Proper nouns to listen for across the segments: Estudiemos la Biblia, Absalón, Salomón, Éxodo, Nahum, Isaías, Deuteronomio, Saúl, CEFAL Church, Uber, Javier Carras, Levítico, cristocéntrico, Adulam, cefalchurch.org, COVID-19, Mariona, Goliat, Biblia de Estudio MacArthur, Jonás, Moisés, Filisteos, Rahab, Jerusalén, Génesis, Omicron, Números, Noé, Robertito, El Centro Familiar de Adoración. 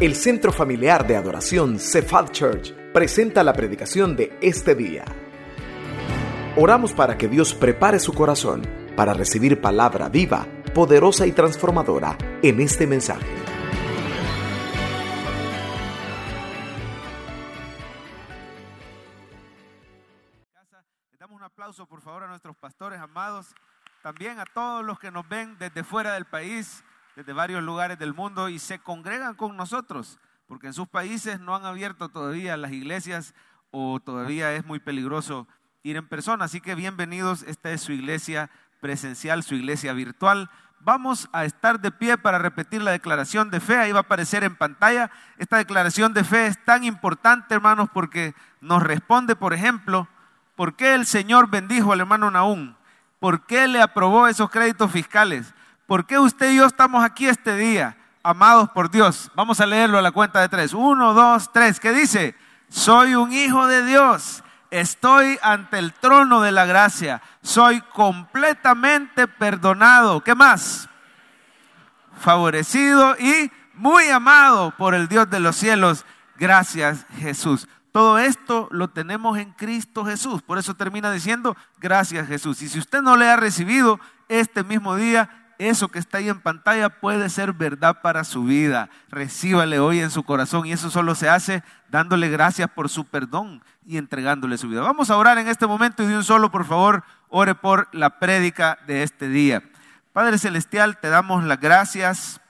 El Centro Familiar de Adoración CEFAL Church presenta la predicación de este día. Oramos para que Dios prepare su corazón para recibir palabra viva, poderosa y transformadora en este mensaje. Damos un aplauso por favor a nuestros pastores amados, también a todos los que nos ven desde fuera del país, desde varios lugares del mundo y se congregan con nosotros, porque en sus países no han abierto todavía las iglesias o todavía es muy peligroso ir en persona. Así que bienvenidos, esta es su iglesia presencial, su iglesia virtual. Vamos a estar de pie para repetir la declaración de fe, ahí va a aparecer en pantalla. Esta declaración de fe es tan importante, hermanos, porque nos responde, por ejemplo, ¿por qué el Señor bendijo al hermano Nahum? ¿Por qué le aprobó esos créditos fiscales? ¿Por qué usted y yo estamos aquí este día, amados por Dios? Vamos a leerlo a la cuenta de 3. 1, 2, 3. ¿Qué dice? Soy un hijo de Dios. Estoy ante el trono de la gracia. Soy completamente perdonado. ¿Qué más? Favorecido y muy amado por el Dios de los cielos. Gracias, Jesús. Todo esto lo tenemos en Cristo Jesús. Por eso termina diciendo, gracias, Jesús. Y si usted no le ha recibido este mismo día, eso que está ahí en pantalla puede ser verdad para su vida. Recíbale hoy en su corazón y eso solo se hace dándole gracias por su perdón y entregándole su vida. Vamos a orar en este momento y de un solo, por favor, ore por la prédica de este día. Padre Celestial, te damos las gracias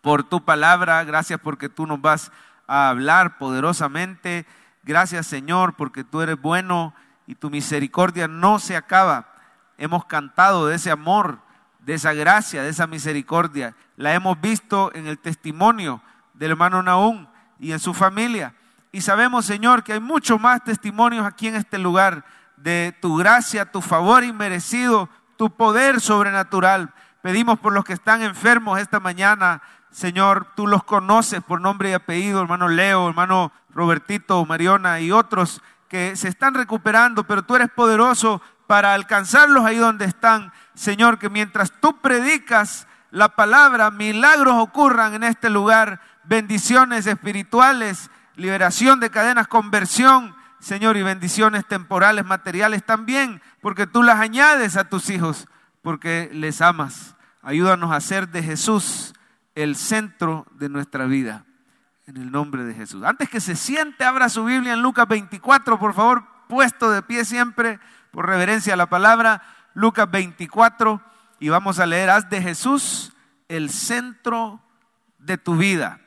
por tu palabra. Gracias porque tú nos vas a hablar poderosamente. Gracias, Señor, porque tú eres bueno y tu misericordia no se acaba. Hemos cantado de ese amor, de esa gracia, de esa misericordia. La hemos visto en el testimonio del hermano Nahum y en su familia. Y sabemos, Señor, que hay muchos más testimonios aquí en este lugar de tu gracia, tu favor inmerecido, tu poder sobrenatural. Pedimos por los que están enfermos esta mañana, Señor, tú los conoces por nombre y apellido, hermano Leo, hermano Robertito, Mariona y otros que se están recuperando, pero tú eres poderoso para alcanzarlos ahí donde están. Señor, que mientras tú predicas la palabra, milagros ocurran en este lugar, bendiciones espirituales, liberación de cadenas, conversión, Señor, y bendiciones temporales, materiales también, porque tú las añades a tus hijos, porque les amas. Ayúdanos a hacer de Jesús el centro de nuestra vida, en el nombre de Jesús. Antes que se siente, abra su Biblia en Lucas 24, por favor, puesto de pie siempre, por reverencia a la palabra, Lucas 24, y vamos a leer, haz de Jesús el centro de tu vida.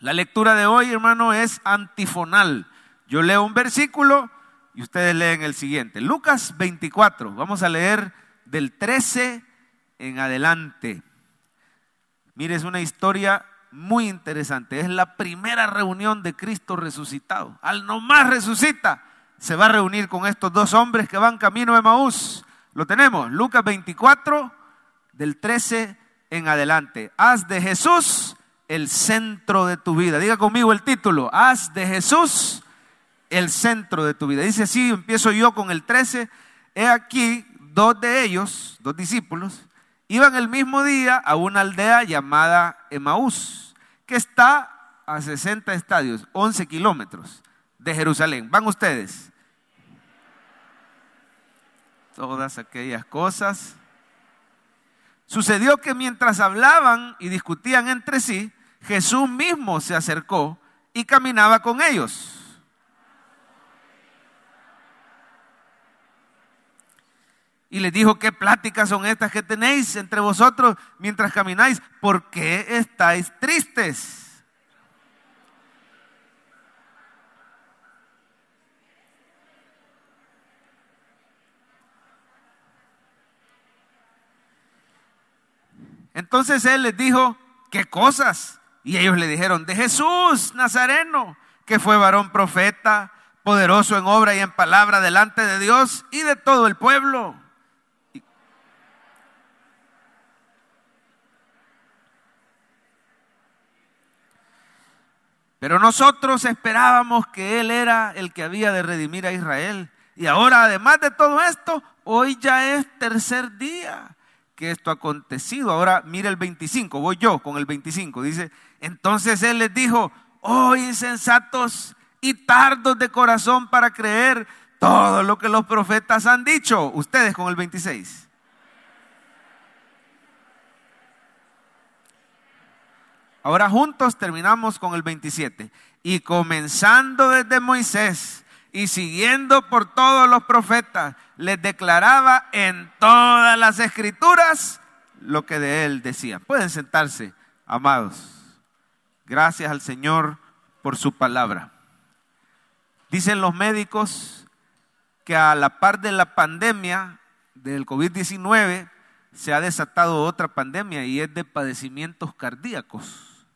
La lectura de hoy, hermano, es antifonal. Yo leo un versículo y ustedes leen el siguiente. Lucas 24, vamos a leer del 13 en adelante. Mire, es una historia muy interesante. Es la primera reunión de Cristo resucitado. Al nomás resucita, se va a reunir con estos dos hombres que van camino a Emaús. Lo tenemos, Lucas 24, del 13 en adelante. Haz de Jesús el centro de tu vida. Diga conmigo el título, haz de Jesús el centro de tu vida. Dice así, empiezo yo con el 13. He aquí, dos de ellos, dos discípulos, iban el mismo día a una aldea llamada Emaús, que está a 60 estadios, 11 kilómetros de Jerusalén. ¿Van ustedes? Todas aquellas cosas. Sucedió que mientras hablaban y discutían entre sí, Jesús mismo se acercó y caminaba con ellos. Y les dijo, ¿qué pláticas son estas que tenéis entre vosotros mientras camináis? ¿Por qué estáis tristes? Entonces él les dijo, ¿qué cosas? Y ellos le dijeron, de Jesús Nazareno, que fue varón profeta, poderoso en obra y en palabra delante de Dios y de todo el pueblo. Pero nosotros esperábamos que él era el que había de redimir a Israel. Y ahora, además de todo esto, hoy ya es tercer día que esto ha acontecido. Ahora mire el 25, voy yo con el 25. Dice, entonces él les dijo, oh insensatos y tardos de corazón para creer todo lo que los profetas han dicho. Ustedes con el 26. Ahora juntos terminamos con el 27. Y comenzando desde Moisés y siguiendo por todos los profetas, les declaraba en todas las escrituras lo que de él decía. Pueden sentarse, amados. Gracias al Señor por su palabra. Dicen los médicos que a la par de la pandemia del COVID-19 se ha desatado otra pandemia y es de padecimientos cardíacos.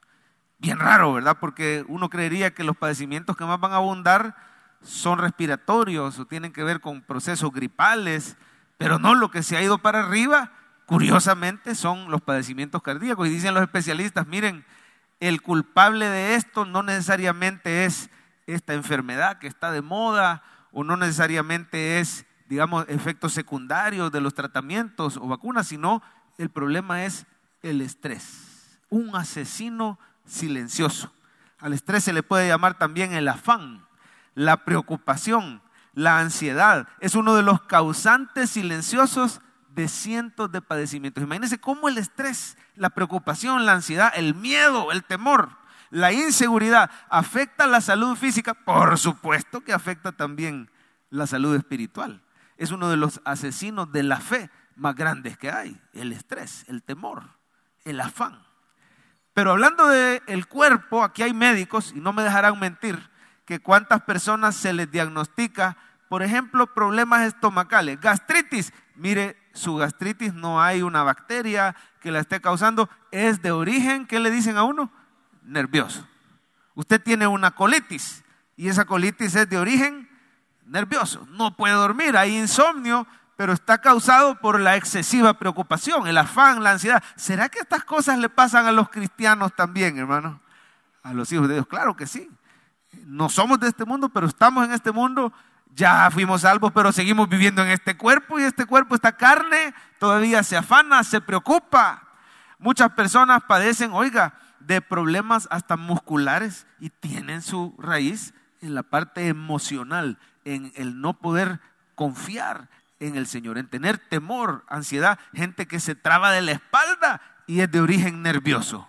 Bien raro, ¿verdad? Porque uno creería que los padecimientos que más van a abundar son respiratorios o tienen que ver con procesos gripales, pero no, lo que se ha ido para arriba, curiosamente, son los padecimientos cardíacos. Y dicen los especialistas, miren, el culpable de esto no necesariamente es esta enfermedad que está de moda o no necesariamente es, digamos, efectos secundarios de los tratamientos o vacunas, sino el problema es el estrés, un asesino silencioso. Al estrés se le puede llamar también el afán, la preocupación, la ansiedad. Es uno de los causantes silenciosos de cientos de padecimientos. Imagínense cómo el estrés, la preocupación, la ansiedad, el miedo, el temor, la inseguridad afecta la salud física, por supuesto que afecta también la salud espiritual. Es uno de los asesinos de la fe más grandes que hay, el estrés, el temor, el afán. Pero hablando del cuerpo, aquí hay médicos, y no me dejarán mentir, que cuántas personas se les diagnostica, por ejemplo, problemas estomacales, gastritis. Mire, su gastritis no hay una bacteria que la esté causando, es de origen, ¿qué le dicen a uno? Nervioso. Usted tiene una colitis, y esa colitis es de origen nervioso. No puede dormir, hay insomnio, pero está causado por la excesiva preocupación, el afán, la ansiedad. ¿Será que estas cosas le pasan a los cristianos también, hermano? A los hijos de Dios, claro que sí. No somos de este mundo, pero estamos en este mundo. Ya fuimos salvos, pero seguimos viviendo en este cuerpo. Y este cuerpo, esta carne, todavía se afana, se preocupa. Muchas personas padecen, oiga, de problemas hasta musculares y tienen su raíz en la parte emocional, en el no poder confiar en el Señor, en tener temor, ansiedad, gente que se traba de la espalda y es de origen nervioso.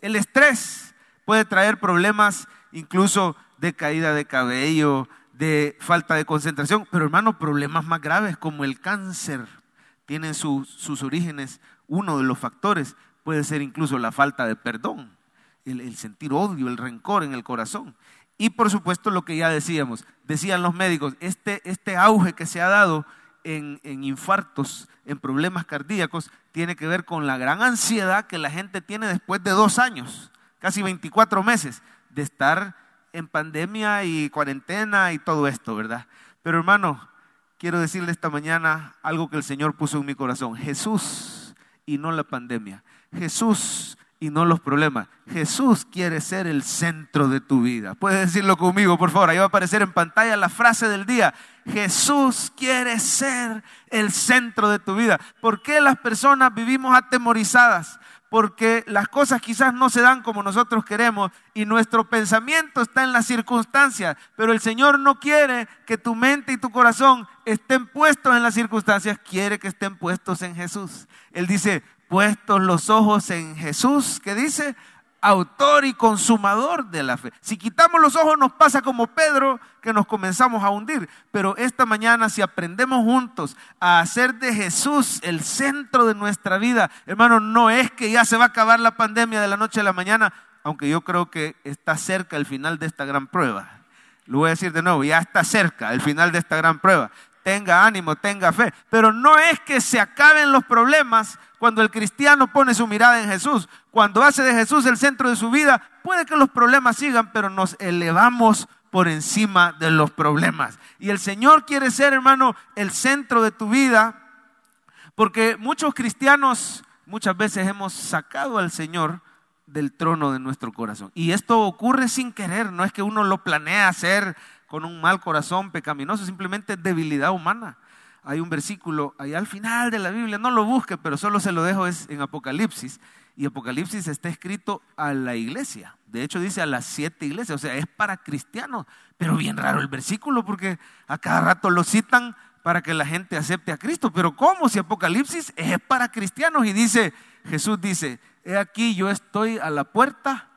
El estrés puede traer problemas incluso de caída de cabello, de falta de concentración, pero hermano, problemas más graves como el cáncer tienen sus orígenes. Uno de los factores puede ser incluso la falta de perdón, el sentir odio, el rencor en el corazón. Y por supuesto lo que ya decían los médicos, este auge que se ha dado en infartos, en problemas cardíacos, tiene que ver con la gran ansiedad que la gente tiene después de 2 años, casi 24 meses, de estar en pandemia y cuarentena y todo esto, ¿verdad? Pero hermano, quiero decirle esta mañana algo que el Señor puso en mi corazón. Jesús y no la pandemia, Jesús y no los problemas. Jesús quiere ser el centro de tu vida. Puedes decirlo conmigo, por favor. Ahí va a aparecer en pantalla la frase del día. Jesús quiere ser el centro de tu vida. ¿Por qué las personas vivimos atemorizadas? Porque las cosas quizás no se dan como nosotros queremos y nuestro pensamiento está en las circunstancias. Pero el Señor no quiere que tu mente y tu corazón estén puestos en las circunstancias. Quiere que estén puestos en Jesús. Él dice, puestos los ojos en Jesús, que dice, autor y consumador de la fe. Si quitamos los ojos nos pasa como Pedro, que nos comenzamos a hundir. Pero esta mañana, si aprendemos juntos a hacer de Jesús el centro de nuestra vida, hermano, no es que ya se va a acabar la pandemia de la noche a la mañana, aunque yo creo que está cerca el final de esta gran prueba. Lo voy a decir de nuevo, ya está cerca el final de esta gran prueba. Tenga ánimo, tenga fe. Pero no es que se acaben los problemas cuando el cristiano pone su mirada en Jesús. Cuando hace de Jesús el centro de su vida, puede que los problemas sigan, pero nos elevamos por encima de los problemas. Y el Señor quiere ser, hermano, el centro de tu vida, porque muchos cristianos muchas veces hemos sacado al Señor del trono de nuestro corazón. Y esto ocurre sin querer, no es que uno lo planea hacer con un mal corazón pecaminoso, simplemente debilidad humana. Hay un versículo allá al final de la Biblia, no lo busque, pero solo se lo dejo, es en Apocalipsis. Y Apocalipsis está escrito a la iglesia. De hecho dice a las 7 iglesias, o sea, es para cristianos. Pero bien raro el versículo porque a cada rato lo citan para que la gente acepte a Cristo. Pero ¿cómo? Si Apocalipsis es para cristianos y dice, Jesús dice, he aquí yo estoy a la puerta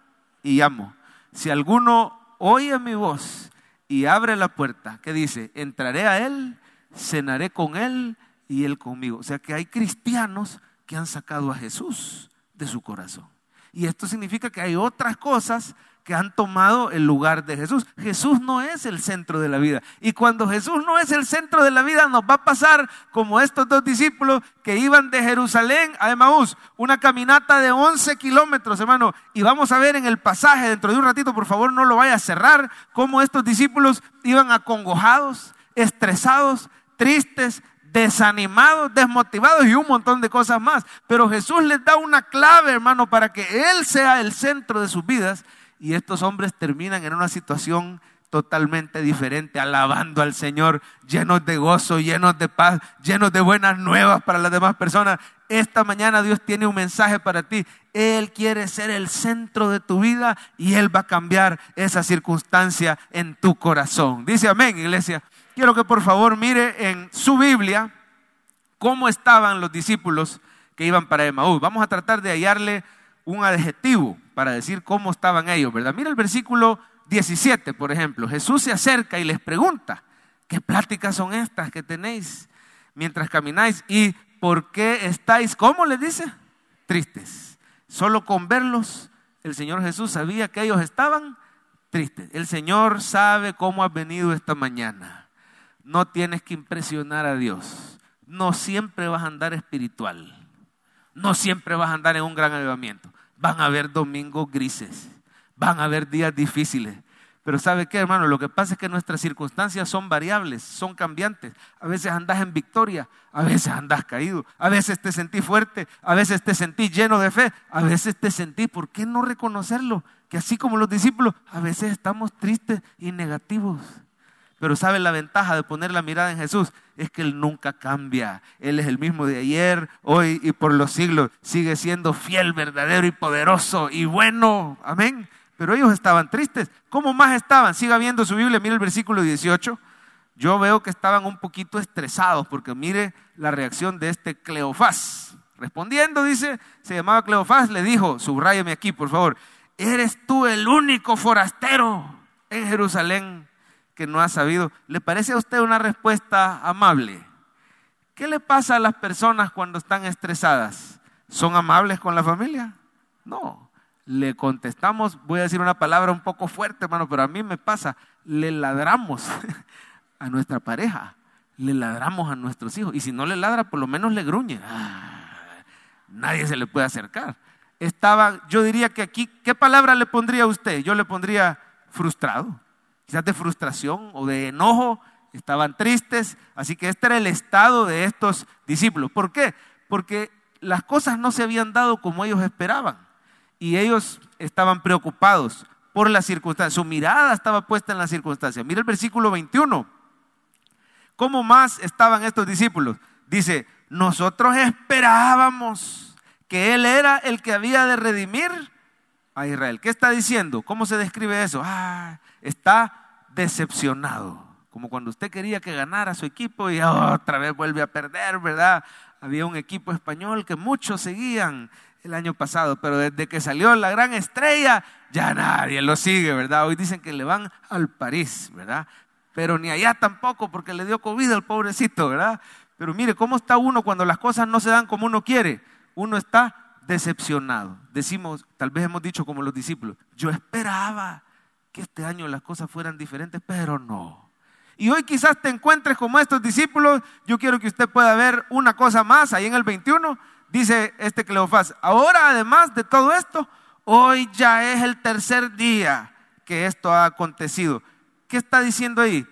y llamo. Si alguno oye mi voz y abre la puerta, ¿qué dice? Entraré a él, cenaré con él y él conmigo. O sea que hay cristianos que han sacado a Jesús de su corazón. Y esto significa que hay otras cosas que han tomado el lugar de Jesús. Jesús no es el centro de la vida. Y cuando Jesús no es el centro de la vida, nos va a pasar como estos dos discípulos que iban de Jerusalén a Emaús. Una caminata de 11 kilómetros, hermano. Y vamos a ver en el pasaje, dentro de un ratito, por favor, no lo vaya a cerrar, cómo estos discípulos iban acongojados, estresados, tristes, desanimados, desmotivados y un montón de cosas más. Pero Jesús les da una clave, hermano, para que Él sea el centro de sus vidas. Y estos hombres terminan en una situación totalmente diferente, alabando al Señor, llenos de gozo, llenos de paz, llenos de buenas nuevas para las demás personas. Esta mañana Dios tiene un mensaje para ti. Él quiere ser el centro de tu vida y Él va a cambiar esa circunstancia en tu corazón. Dice amén, iglesia. Quiero que por favor mire en su Biblia cómo estaban los discípulos que iban para Emaús. Vamos a tratar de hallarle un adjetivo para decir cómo estaban ellos, ¿verdad? Mira el versículo 17, por ejemplo. Jesús se acerca y les pregunta, ¿qué pláticas son estas que tenéis mientras camináis? ¿Y por qué estáis, cómo les dice? Tristes. Solo con verlos, el Señor Jesús sabía que ellos estaban tristes. El Señor sabe cómo has venido esta mañana. No tienes que impresionar a Dios. No siempre vas a andar espiritual. No siempre vas a andar en un gran avivamiento. Van a haber domingos grises. Van a haber días difíciles. Pero ¿sabe qué, hermano? Lo que pasa es que nuestras circunstancias son variables, son cambiantes. A veces andas en victoria, a veces andas caído. A veces te sentís fuerte, a veces te sentís lleno de fe. A veces te sentís, ¿por qué no reconocerlo? Que así como los discípulos, a veces estamos tristes y negativos. Pero ¿sabe la ventaja de poner la mirada en Jesús? Es que Él nunca cambia. Él es el mismo de ayer, hoy y por los siglos. Sigue siendo fiel, verdadero y poderoso y bueno. Amén. Pero ellos estaban tristes. ¿Cómo más estaban? Siga viendo su Biblia. Mire el versículo 18. Yo veo que estaban un poquito estresados porque mire la reacción de este Cleofás. Respondiendo, dice, se llamaba Cleofás, le dijo, subráyame aquí, por favor. ¿Eres tú el único forastero en Jerusalén que no ha sabido? ¿Le parece a usted una respuesta amable? ¿Qué le pasa a las personas cuando están estresadas? ¿Son amables con la familia? No. Le contestamos, voy a decir una palabra un poco fuerte, hermano, pero a mí me pasa. Le ladramos a nuestra pareja. Le ladramos a nuestros hijos. Y si no le ladra, por lo menos le gruñe. Ah, nadie se le puede acercar. Yo diría que aquí, ¿qué palabra le pondría a usted? Yo le pondría frustrado. Quizás de frustración o de enojo, estaban tristes. Así que este era el estado de estos discípulos. ¿Por qué? Porque las cosas no se habían dado como ellos esperaban. Y ellos estaban preocupados por las circunstancias. Su mirada estaba puesta en las circunstancias. Mira el versículo 21. ¿Cómo más estaban estos discípulos? Dice, nosotros esperábamos que Él era el que había de redimir a Israel. ¿Qué está diciendo? ¿Cómo se describe eso? Está decepcionado, como cuando usted quería que ganara su equipo y otra vez vuelve a perder, ¿verdad? Había un equipo español que muchos seguían el año pasado, pero desde que salió la gran estrella, ya nadie lo sigue, ¿verdad? Hoy dicen que le van al París, ¿verdad? Pero ni allá tampoco porque le dio COVID al pobrecito, ¿verdad? Pero mire, ¿cómo está uno cuando las cosas no se dan como uno quiere? Uno está decepcionado. Decimos, tal vez hemos dicho como los discípulos, yo esperaba que este año las cosas fueran diferentes, pero no. Y hoy quizás te encuentres como estos discípulos. Yo quiero que usted pueda ver una cosa más. Ahí en el 21 dice este Cleofás, ahora además de todo esto, hoy ya es el tercer día que esto ha acontecido. ¿Qué está diciendo ahí?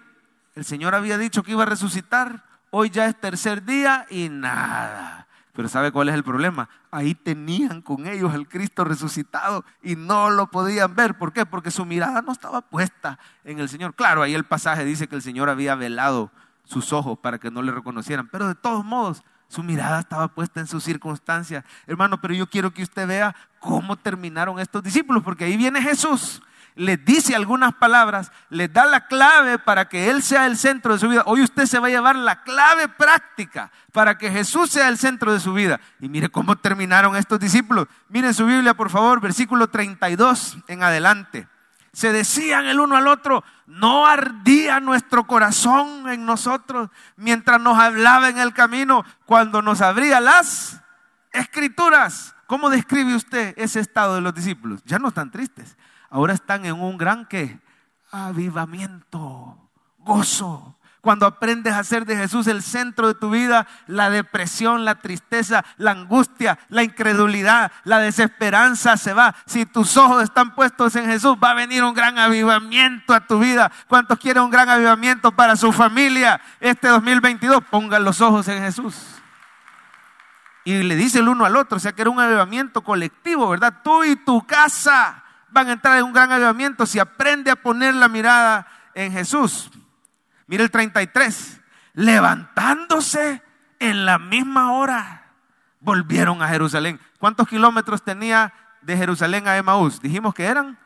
El Señor había dicho que iba a resucitar, hoy ya es tercer día y nada. Pero ¿sabe cuál es el problema? Ahí tenían con ellos al Cristo resucitado y no lo podían ver. ¿Por qué? Porque su mirada no estaba puesta en el Señor. Claro, ahí el pasaje dice que el Señor había velado sus ojos para que no le reconocieran. Pero de todos modos, su mirada estaba puesta en sus circunstancias. Hermano, pero yo quiero que usted vea cómo terminaron estos discípulos, porque ahí viene Jesús. Les dice algunas palabras, les da la clave para que Él sea el centro de su vida. Hoy usted se va a llevar la clave práctica para que Jesús sea el centro de su vida. Y mire cómo terminaron estos discípulos. Miren su Biblia, por favor, versículo 32 en adelante. Se decían el uno al otro: no ardía nuestro corazón en nosotros mientras nos hablaba en el camino, cuando nos abría las Escrituras. ¿Cómo describe usted ese estado de los discípulos? Ya no están tristes. Ahora están en un gran ¿qué? Avivamiento, gozo. Cuando aprendes a hacer de Jesús el centro de tu vida, la depresión, la tristeza, la angustia, la incredulidad, la desesperanza se va. Si tus ojos están puestos en Jesús, va a venir un gran avivamiento a tu vida. ¿Cuántos quieren un gran avivamiento para su familia este 2022? Pongan los ojos en Jesús. Y le dice el uno al otro, o sea que era un avivamiento colectivo, ¿verdad? Tú y tu casa van a entrar en un gran avivamiento si aprende a poner la mirada en Jesús. Mira el 33. Levantándose en la misma hora, volvieron a Jerusalén. ¿Cuántos kilómetros tenía de Jerusalén a Emaús? Dijimos que eran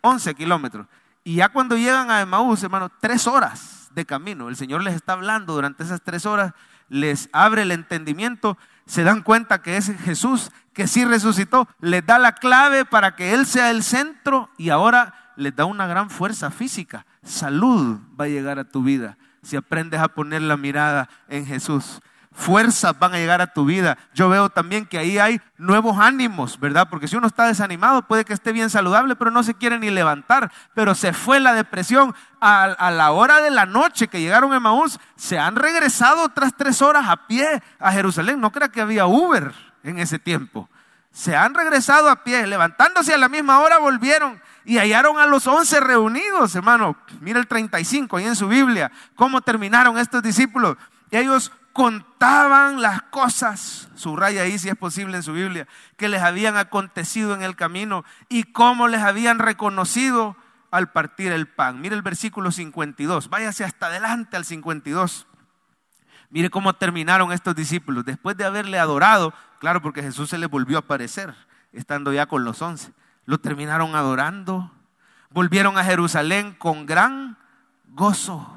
11 kilómetros. Y ya cuando llegan a Emaús, hermano, 3 horas de camino. El Señor les está hablando durante esas 3 horas, les abre el entendimiento. Se dan cuenta que es Jesús que sí resucitó. Les da la clave para que Él sea el centro y ahora les da una gran fuerza física. Salud va a llegar a tu vida si aprendes a poner la mirada en Jesús. Fuerzas van a llegar a tu vida. Yo veo también que ahí hay nuevos ánimos, ¿verdad? Porque si uno está desanimado, puede que esté bien saludable, pero no se quiere ni levantar. Pero se fue la depresión. A la hora de la noche que llegaron a Emaús, se han regresado otras 3 horas a pie a Jerusalén. No crea que había Uber en ese tiempo. Se han regresado a pie, levantándose a la misma hora volvieron y hallaron a los 11 reunidos, hermano. Mira el 35 ahí en su Biblia, cómo terminaron estos discípulos. Ellos contaban las cosas, subraya ahí si es posible en su Biblia, que les habían acontecido en el camino y cómo les habían reconocido al partir el pan. Mire el versículo 52, váyase hasta adelante al 52. Mire cómo terminaron estos discípulos, después de haberle adorado, claro, porque Jesús se les volvió a aparecer, estando ya con los 11. Lo terminaron adorando, volvieron a Jerusalén con gran gozo.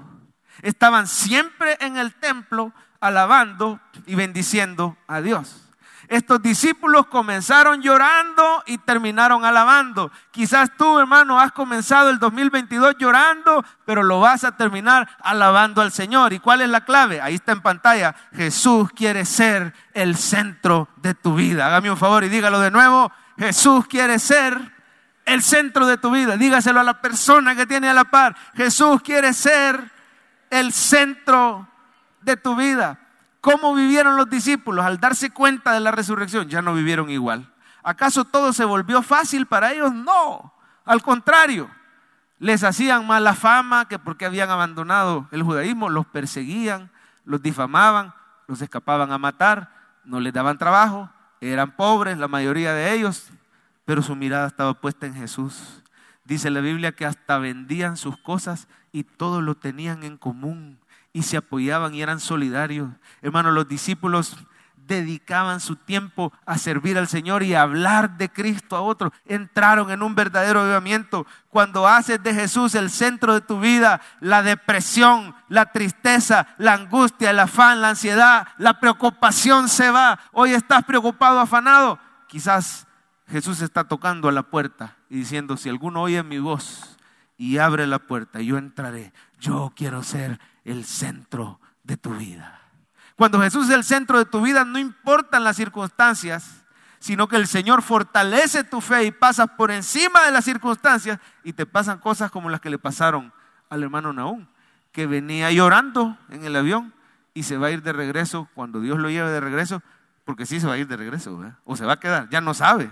Estaban siempre en el templo alabando y bendiciendo a Dios. Estos discípulos comenzaron llorando y terminaron alabando. Quizás tú, hermano, has comenzado el 2022 llorando, pero lo vas a terminar alabando al Señor. ¿Y cuál es la clave? Ahí está en pantalla. Jesús quiere ser el centro de tu vida. Hágame un favor y dígalo de nuevo. Jesús quiere ser el centro de tu vida. Dígaselo a la persona que tiene a la par. Jesús quiere ser el centro de tu vida. ¿Cómo vivieron los discípulos al darse cuenta de la resurrección? Ya no vivieron igual. ¿Acaso todo se volvió fácil para ellos? No, al contrario. Les hacían mala fama, que porque habían abandonado el judaísmo, los perseguían, los difamaban, los escapaban a matar, no les daban trabajo, eran pobres la mayoría de ellos, pero su mirada estaba puesta en Jesús. Dice la Biblia que hasta vendían sus cosas y todo lo tenían en común. Y se apoyaban y eran solidarios. Hermanos, los discípulos dedicaban su tiempo a servir al Señor y a hablar de Cristo a otros. Entraron en un verdadero avivamiento. Cuando haces de Jesús el centro de tu vida, la depresión, la tristeza, la angustia, el afán, la ansiedad, la preocupación se va. Hoy estás preocupado, afanado. Quizás Jesús está tocando a la puerta y diciendo: si alguno oye mi voz y abre la puerta, yo entraré. Yo quiero ser el centro de tu vida. Cuando Jesús es el centro de tu vida, no importan las circunstancias, sino que el Señor fortalece tu fe y pasas por encima de las circunstancias y te pasan cosas como las que le pasaron al hermano Nahum, que venía llorando en el avión y se va a ir de regreso cuando Dios lo lleve de regreso, porque sí se va a ir de regreso, ¿verdad? O se va a quedar, ya no sabe.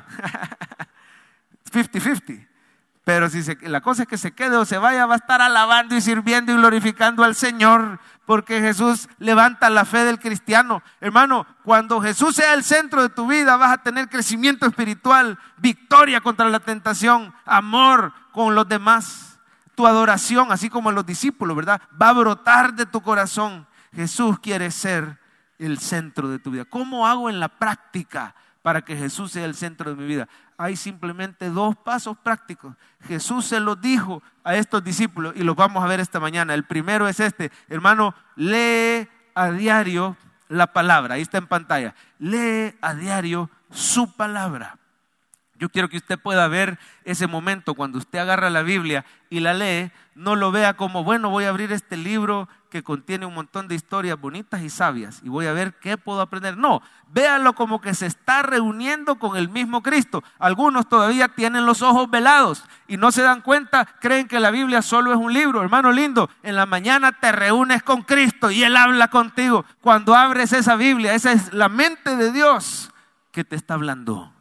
50-50. Pero si la cosa es que se quede o se vaya, va a estar alabando y sirviendo y glorificando al Señor, porque Jesús levanta la fe del cristiano. Hermano, cuando Jesús sea el centro de tu vida, vas a tener crecimiento espiritual, victoria contra la tentación, amor con los demás. Tu adoración, así como los discípulos, ¿verdad?, va a brotar de tu corazón. Jesús quiere ser el centro de tu vida. ¿Cómo hago en la práctica para que Jesús sea el centro de mi vida? Hay simplemente dos pasos prácticos. Jesús se los dijo a estos discípulos y los vamos a ver esta mañana. El primero es este. Hermano, lee a diario la palabra. Ahí está en pantalla. Lee a diario su palabra. Yo quiero que usted pueda ver ese momento cuando usted agarra la Biblia y la lee, no lo vea como, bueno, voy a abrir este libro que contiene un montón de historias bonitas y sabias y voy a ver qué puedo aprender. No, véalo como que se está reuniendo con el mismo Cristo. Algunos todavía tienen los ojos velados y no se dan cuenta, creen que la Biblia solo es un libro. Hermano lindo, en la mañana te reúnes con Cristo y Él habla contigo. Cuando abres esa Biblia, esa es la mente de Dios que te está hablando.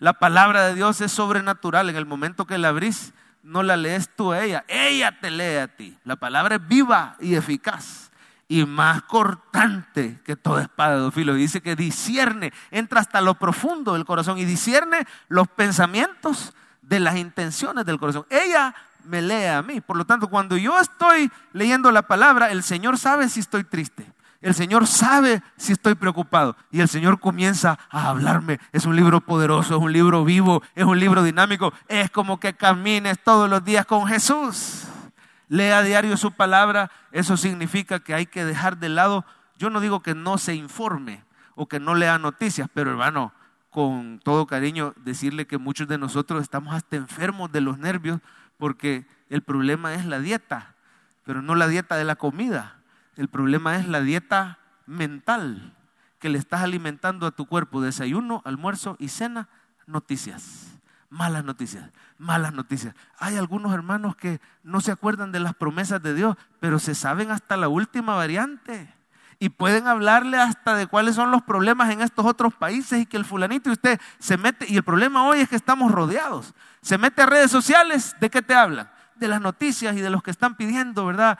La palabra de Dios es sobrenatural. En el momento que la abrís, no la lees tú a ella. Ella te lee a ti. La palabra es viva y eficaz y más cortante que toda espada de dos filos. Dice que discierne, entra hasta lo profundo del corazón y discierne los pensamientos de las intenciones del corazón. Ella me lee a mí. Por lo tanto, cuando yo estoy leyendo la palabra, el Señor sabe si estoy triste. El Señor sabe si estoy preocupado y el Señor comienza a hablarme. Es un libro poderoso, es un libro vivo, es un libro dinámico. Es como que camines todos los días con Jesús. Lea a diario su palabra. Eso significa que hay que dejar de lado. Yo no digo que no se informe o que no lea noticias, pero hermano, con todo cariño, decirle que muchos de nosotros estamos hasta enfermos de los nervios porque el problema es la dieta, pero no la dieta de la comida. El problema es la dieta mental que le estás alimentando a tu cuerpo. Desayuno, almuerzo y cena, noticias. Malas noticias, malas noticias. Hay algunos hermanos que no se acuerdan de las promesas de Dios, pero se saben hasta la última variante. Y pueden hablarle hasta de cuáles son los problemas en estos otros países y que el fulanito y usted se mete. Y el problema hoy es que estamos rodeados. Se mete a redes sociales, ¿de qué te hablan? De las noticias y de los que están pidiendo, ¿verdad?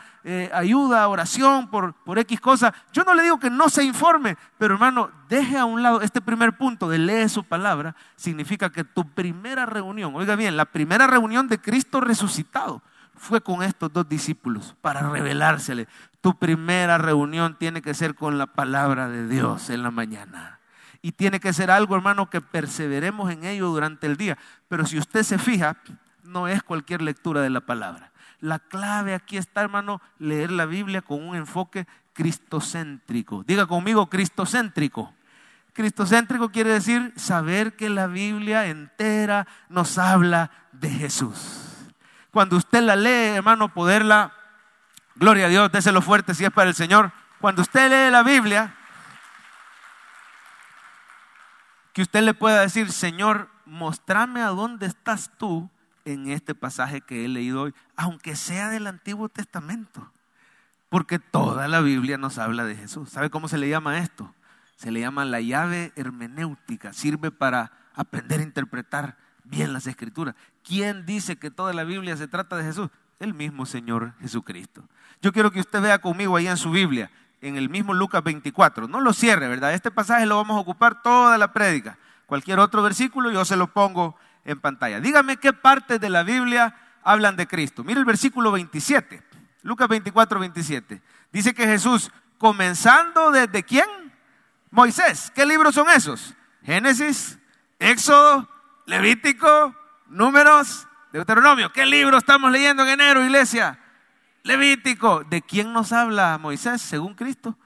Ayuda, oración por X cosas. Yo no le digo que no se informe, pero hermano, deje a un lado este primer punto de leer su palabra. Significa que tu primera reunión, oiga bien, la primera reunión de Cristo resucitado fue con estos dos discípulos para revelársele. Tu primera reunión tiene que ser con la palabra de Dios en la mañana. Y tiene que ser algo, hermano, que perseveremos en ello durante el día. Pero si usted se fija, no es cualquier lectura de la palabra. La clave aquí está, hermano, leer la Biblia con un enfoque cristocéntrico. Diga conmigo, cristocéntrico. Cristocéntrico quiere decir saber que la Biblia entera nos habla de Jesús. Cuando usted la lee, hermano, poderla, gloria a Dios, déselo fuerte si es para el Señor. Cuando usted lee la Biblia, que usted le pueda decir, Señor, mostrame a dónde estás tú en este pasaje que he leído hoy, aunque sea del Antiguo Testamento, porque toda la Biblia nos habla de Jesús. ¿Sabe cómo se le llama esto? Se le llama la llave hermenéutica. Sirve para aprender a interpretar bien las Escrituras. ¿Quién dice que toda la Biblia se trata de Jesús? El mismo Señor Jesucristo. Yo quiero que usted vea conmigo ahí en su Biblia, en el mismo Lucas 24. No lo cierre, ¿verdad? Este pasaje lo vamos a ocupar toda la prédica. Cualquier otro versículo yo se lo pongo en pantalla. Dígame qué partes de la Biblia hablan de Cristo. Mira el versículo 27, Lucas 24, 27. Dice que Jesús, comenzando desde ¿quién? Moisés. ¿Qué libros son esos? Génesis, Éxodo, Levítico, Números, Deuteronomio. ¿Qué libro estamos leyendo en enero, iglesia? Levítico. ¿De quién nos habla Moisés según Cristo?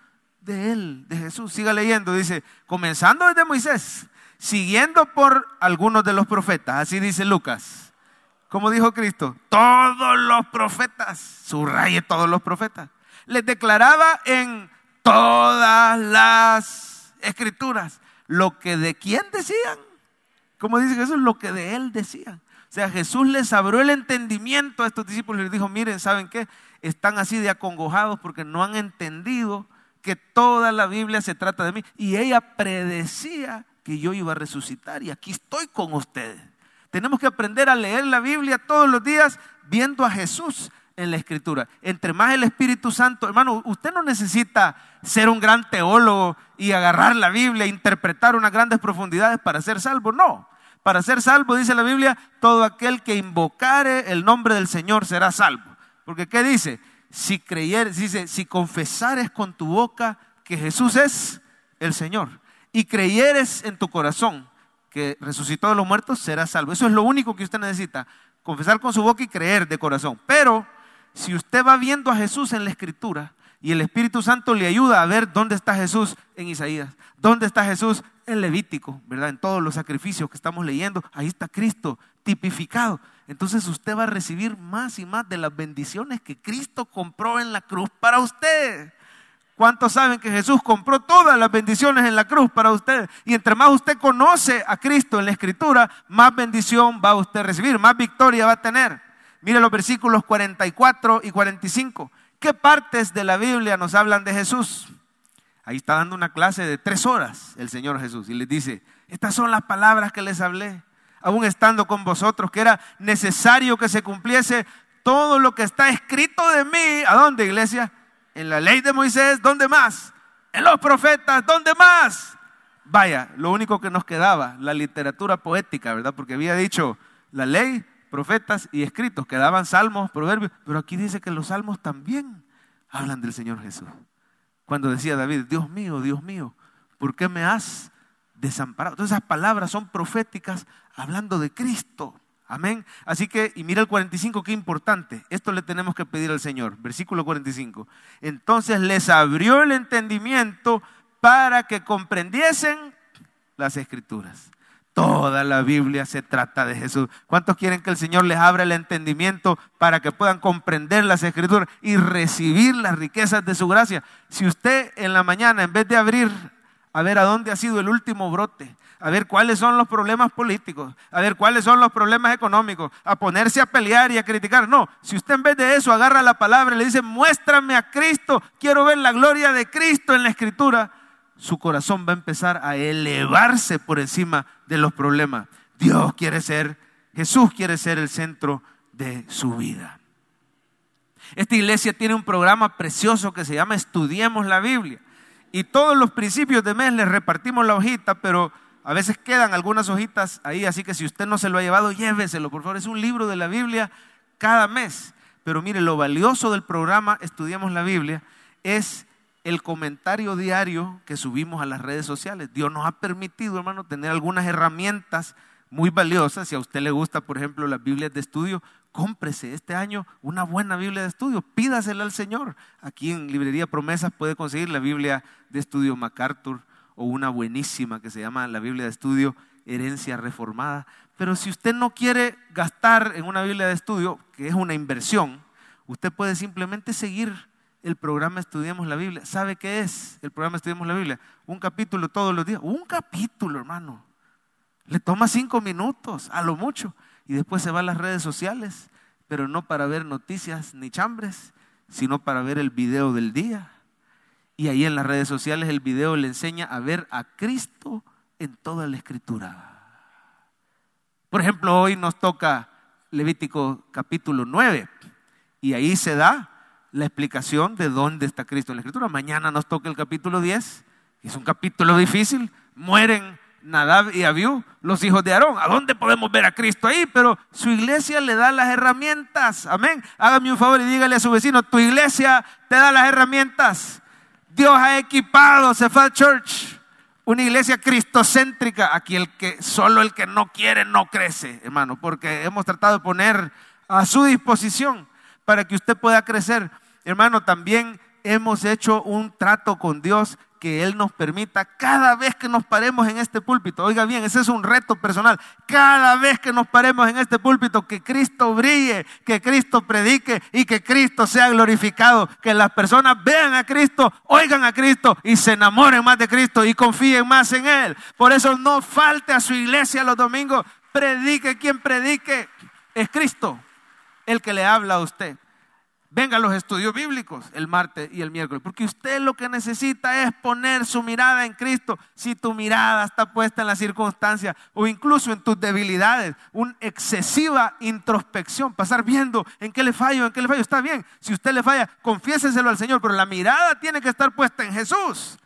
De Él, de Jesús. Siga leyendo, dice, comenzando desde Moisés, siguiendo por algunos de los profetas, así dice Lucas. Como dijo Cristo, todos los profetas, subraye todos los profetas, les declaraba en todas las Escrituras lo que de quién decían. Como dice Jesús, lo que de Él decían. O sea, Jesús les abrió el entendimiento a estos discípulos y les dijo, miren, ¿saben qué? Están así de acongojados porque no han entendido que toda la Biblia se trata de mí. Y ella predecía que yo iba a resucitar y aquí estoy con ustedes. Tenemos que aprender a leer la Biblia todos los días viendo a Jesús en la Escritura. Entre más el Espíritu Santo, hermano, usted no necesita ser un gran teólogo y agarrar la Biblia, interpretar unas grandes profundidades para ser salvo, no. Para ser salvo, dice la Biblia, todo aquel que invocare el nombre del Señor será salvo. Porque ¿qué dice? si creyeres, dice, si confesares con tu boca que Jesús es el Señor y creyeres en tu corazón que resucitó de los muertos, serás salvo. Eso es lo único que usted necesita, confesar con su boca y creer de corazón. Pero si usted va viendo a Jesús en la Escritura y el Espíritu Santo le ayuda a ver dónde está Jesús en Isaías, dónde está Jesús en Levítico, ¿verdad? En todos los sacrificios que estamos leyendo, ahí está Cristo tipificado. Entonces usted va a recibir más y más de las bendiciones que Cristo compró en la cruz para usted. ¿Cuántos saben que Jesús compró todas las bendiciones en la cruz para usted? Y entre más usted conoce a Cristo en la Escritura, más bendición va usted a recibir, más victoria va a tener. Mire los versículos 44 y 45. ¿Qué partes de la Biblia nos hablan de Jesús? Ahí está dando una clase de 3 horas el Señor Jesús y les dice, estas son las palabras que les hablé, aún estando con vosotros, que era necesario que se cumpliese todo lo que está escrito de mí. ¿A dónde, iglesia? En la ley de Moisés, ¿dónde más? En los profetas, ¿dónde más? Vaya, lo único que nos quedaba, la literatura poética, ¿verdad? Porque había dicho la ley, profetas y escritos, quedaban salmos, proverbios, pero aquí dice que los salmos también hablan del Señor Jesús. Cuando decía David, Dios mío, ¿por qué me has desamparado? Entonces esas palabras son proféticas hablando de Cristo. Amén. Así que, y mira el 45, qué importante. Esto le tenemos que pedir al Señor. Versículo 45. Entonces les abrió el entendimiento para que comprendiesen las Escrituras. Toda la Biblia se trata de Jesús. ¿Cuántos quieren que el Señor les abra el entendimiento para que puedan comprender las Escrituras y recibir las riquezas de su gracia? Si usted en la mañana, en vez de abrir a ver a dónde ha sido el último brote, a ver cuáles son los problemas políticos, a ver cuáles son los problemas económicos, a ponerse a pelear y a criticar. No, si usted en vez de eso agarra la palabra y le dice, muéstrame a Cristo, quiero ver la gloria de Cristo en la Escritura, su corazón va a empezar a elevarse por encima de los problemas. Dios quiere ser, Jesús quiere ser el centro de su vida. Esta iglesia tiene un programa precioso que se llama Estudiemos la Biblia. Y todos los principios de mes les repartimos la hojita, pero a veces quedan algunas hojitas ahí, así que si usted no se lo ha llevado, lléveselo, por favor. Es un libro de la Biblia cada mes. Pero mire, lo valioso del programa Estudiemos la Biblia es el comentario diario que subimos a las redes sociales. Dios nos ha permitido, hermano, tener algunas herramientas muy valiosas. Si a usted le gusta, por ejemplo, las Biblias de estudio, cómprese este año una buena Biblia de estudio, pídasela al Señor. Aquí en Librería Promesas puede conseguir la Biblia de Estudio MacArthur, o una buenísima que se llama la Biblia de Estudio Herencia Reformada. Pero si usted no quiere gastar en una Biblia de estudio, que es una inversión, usted puede simplemente seguir el programa Estudiemos la Biblia. ¿Sabe qué es el programa Estudiemos la Biblia? Un capítulo todos los días. Un capítulo, hermano. Le toma 5 minutos, a lo mucho. Y después se va a las redes sociales, pero no para ver noticias ni chambres, sino para ver el video del día. Y ahí en las redes sociales el video le enseña a ver a Cristo en toda la Escritura. Por ejemplo, hoy nos toca Levítico capítulo 9 y ahí se da la explicación de dónde está Cristo en la Escritura. Mañana nos toca el capítulo 10, que es un capítulo difícil. Mueren Nadab y Abiú, los hijos de Aarón. ¿A dónde podemos ver a Cristo ahí? Pero su iglesia le da las herramientas. Amén. Hágame un favor y dígale a su vecino, tu iglesia te da las herramientas. Dios ha equipado CEFAL Church, una iglesia cristocéntrica. Aquí solo el que no quiere no crece, hermano, porque hemos tratado de poner a su disposición para que usted pueda crecer. Hermano, también hemos hecho un trato con Dios que Él nos permita cada vez que nos paremos en este púlpito. Oiga bien, ese es un reto personal. Cada vez que nos paremos en este púlpito, que Cristo brille, que Cristo predique y que Cristo sea glorificado. Que las personas vean a Cristo, oigan a Cristo y se enamoren más de Cristo y confíen más en Él. Por eso no falte a su iglesia los domingos. Predique quien predique. Es Cristo el que le habla a usted. Venga a los estudios bíblicos el martes y el miércoles, porque usted lo que necesita es poner su mirada en Cristo. Si tu mirada está puesta en las circunstancias o incluso en tus debilidades, una excesiva introspección, pasar viendo en qué le fallo, está bien. Si usted le falla, confiéseselo al Señor, pero la mirada tiene que estar puesta en Jesús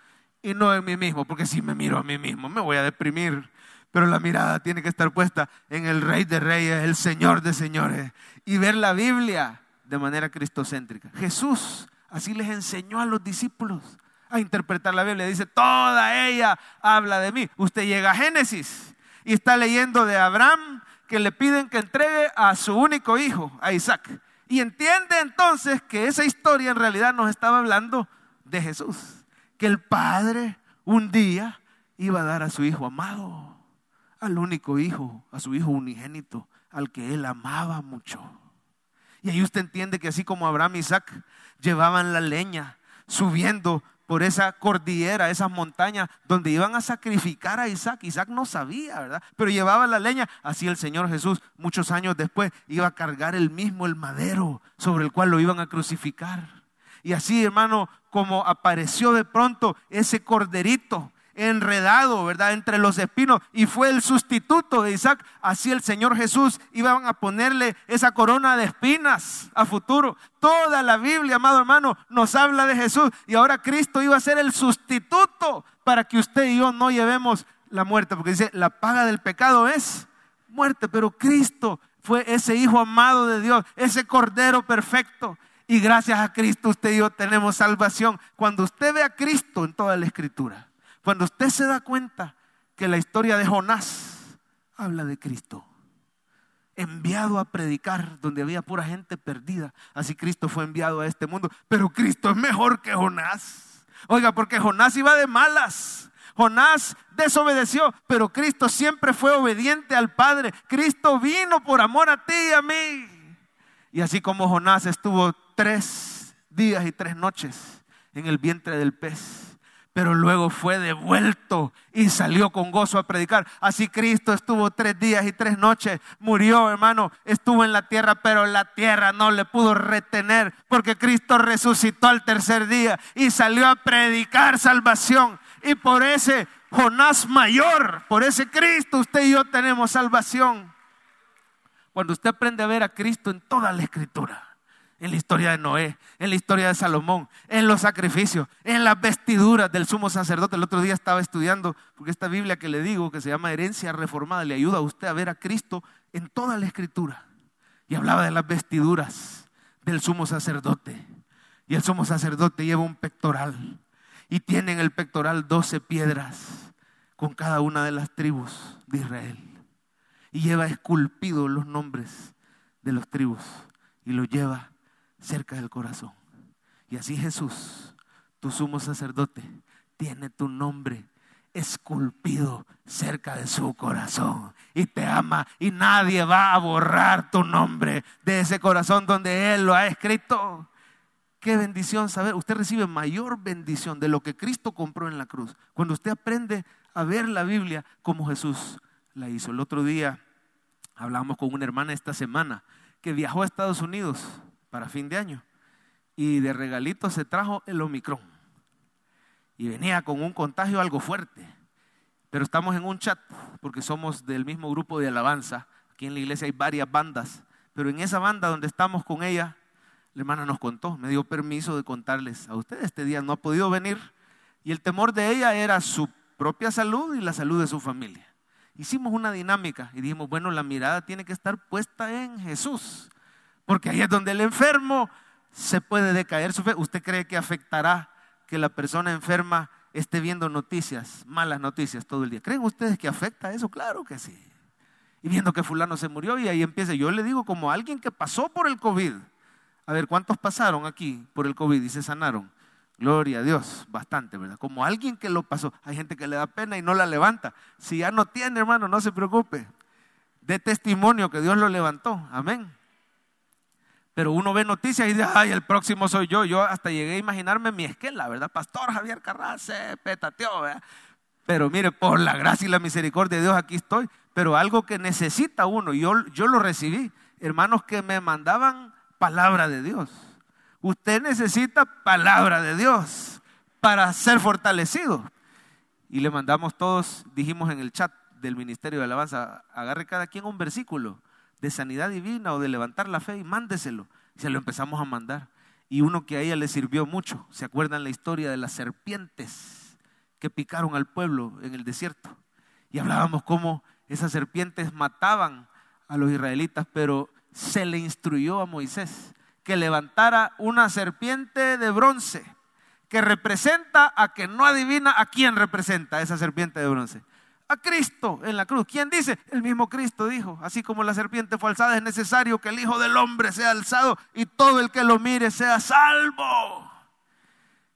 y no en mí mismo, porque si me miro a mí mismo me voy a deprimir. Pero la mirada tiene que estar puesta en el Rey de Reyes, el Señor de Señores, y ver la Biblia de manera cristocéntrica. Jesús así les enseñó a los discípulos a interpretar la Biblia. Dice, toda ella habla de mí. Usted llega a Génesis y está leyendo de Abraham que le piden que entregue a su único hijo, a Isaac. Y entiende entonces que esa historia en realidad nos estaba hablando de Jesús. Que el Padre un día iba a dar a su hijo amado, al único hijo, a su hijo unigénito, al que él amaba mucho. Y ahí usted entiende que así como Abraham y Isaac llevaban la leña subiendo por esa cordillera, esas montañas donde iban a sacrificar a Isaac. Isaac no sabía, ¿verdad? Pero llevaba la leña. Así el Señor Jesús, muchos años después, iba a cargar él mismo el madero sobre el cual lo iban a crucificar. Y así, hermano, como apareció de pronto ese corderito enredado, ¿verdad?, entre los espinos y fue el sustituto de Isaac, así el Señor Jesús iban a ponerle esa corona de espinas a futuro. Toda la Biblia, amado hermano, nos habla de Jesús y ahora Cristo iba a ser el sustituto para que usted y yo no llevemos la muerte, porque dice, la paga del pecado es muerte, pero Cristo fue ese hijo amado de Dios, ese cordero perfecto, y gracias a Cristo usted y yo tenemos salvación. Cuando usted ve a Cristo en toda la Escritura, cuando usted se da cuenta que la historia de Jonás habla de Cristo, enviado a predicar donde había pura gente perdida, así Cristo fue enviado a este mundo. Pero Cristo es mejor que Jonás. Oiga, porque Jonás iba de malas. Jonás desobedeció, pero Cristo siempre fue obediente al Padre. Cristo vino por amor a ti y a mí. Y así como Jonás estuvo 3 días y 3 noches en el vientre del pez, pero luego fue devuelto y salió con gozo a predicar. Así Cristo estuvo 3 días y 3 noches. Murió, hermano, estuvo en la tierra, pero la tierra no le pudo retener, porque Cristo resucitó al tercer día y salió a predicar salvación. Y por ese Jonás mayor, por ese Cristo, usted y yo tenemos salvación. Cuando usted aprende a ver a Cristo en toda la Escritura, en la historia de Noé, en la historia de Salomón, en los sacrificios, en las vestiduras del sumo sacerdote. El otro día estaba estudiando, porque esta Biblia que le digo, que se llama Herencia Reformada, le ayuda a usted a ver a Cristo en toda la Escritura. Y hablaba de las vestiduras del sumo sacerdote. Y el sumo sacerdote lleva un pectoral. Y tiene en el pectoral 12 piedras con cada una de las tribus de Israel. Y lleva esculpidos los nombres de las tribus. Y los lleva cerca del corazón. Y así Jesús, tu sumo sacerdote, tiene tu nombre esculpido cerca de su corazón y te ama, y nadie va a borrar tu nombre de ese corazón donde Él lo ha escrito. Qué bendición saber, usted recibe mayor bendición de lo que Cristo compró en la cruz cuando usted aprende a ver la Biblia como Jesús la hizo. El otro día hablamos con una hermana esta semana que viajó a Estados Unidos para fin de año, y de regalito se trajo el Omicron, y venía con un contagio algo fuerte, pero estamos en un chat, porque somos del mismo grupo de alabanza. Aquí en la iglesia hay varias bandas, pero en esa banda donde estamos con ella, la hermana nos contó, me dio permiso de contarles a ustedes, este día no ha podido venir, y el temor de ella era su propia salud y la salud de su familia. Hicimos una dinámica, y dijimos, bueno, la mirada tiene que estar puesta en Jesús, porque ahí es donde el enfermo se puede decaer su fe. ¿Usted cree que afectará que la persona enferma esté viendo noticias, malas noticias todo el día? ¿Creen ustedes que afecta eso? Claro que sí. Y viendo que fulano se murió y ahí empieza. Yo le digo como alguien que pasó por el COVID. A ver, ¿cuántos pasaron aquí por el COVID y se sanaron? Gloria a Dios, bastante, ¿verdad? Como alguien que lo pasó. Hay gente que le da pena y no la levanta. Si ya no tiene, hermano, no se preocupe. De testimonio que Dios lo levantó. Amén. Pero uno ve noticias y dice, ay, el próximo soy yo. Yo hasta llegué a imaginarme mi esquela, ¿verdad? Pastor Javier Carras se petateó, ¿verdad? Pero mire, por la gracia y la misericordia de Dios aquí estoy. Pero algo que necesita uno, yo lo recibí. Hermanos que me mandaban palabra de Dios. Usted necesita palabra de Dios para ser fortalecido. Y le mandamos todos, dijimos en el chat del Ministerio de Alabanza, agarre cada quien un versículo de sanidad divina o de levantar la fe y mándeselo. Y se lo empezamos a mandar. Y uno que a ella le sirvió mucho. ¿Se acuerdan la historia de las serpientes que picaron al pueblo en el desierto? Y hablábamos cómo esas serpientes mataban a los israelitas, pero se le instruyó a Moisés que levantara una serpiente de bronce, que representa a que no adivina a quién representa esa serpiente de bronce. A Cristo en la cruz. ¿Quién dice? El mismo Cristo dijo, así como la serpiente fue alzada, es necesario que el Hijo del Hombre sea alzado y todo el que lo mire sea salvo.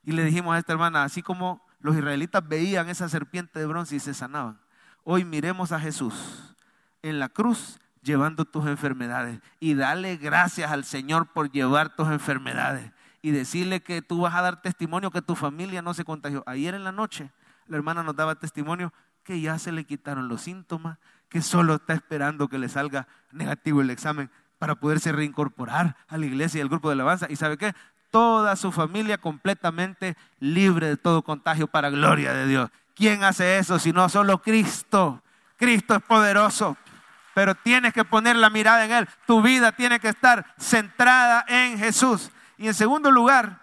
Y le dijimos a esta hermana, así como los israelitas veían esa serpiente de bronce y se sanaban, hoy miremos a Jesús en la cruz llevando tus enfermedades y dale gracias al Señor por llevar tus enfermedades y decirle que tú vas a dar testimonio que tu familia no se contagió. Ayer en la noche la hermana nos daba testimonio que ya se le quitaron los síntomas, que solo está esperando que le salga negativo el examen para poderse reincorporar a la iglesia y al grupo de alabanza. ¿Y sabe qué? Toda su familia completamente libre de todo contagio para gloria de Dios. ¿Quién hace eso? Si no, solo Cristo. Cristo es poderoso, pero tienes que poner la mirada en Él. Tu vida tiene que estar centrada en Jesús. Y en segundo lugar,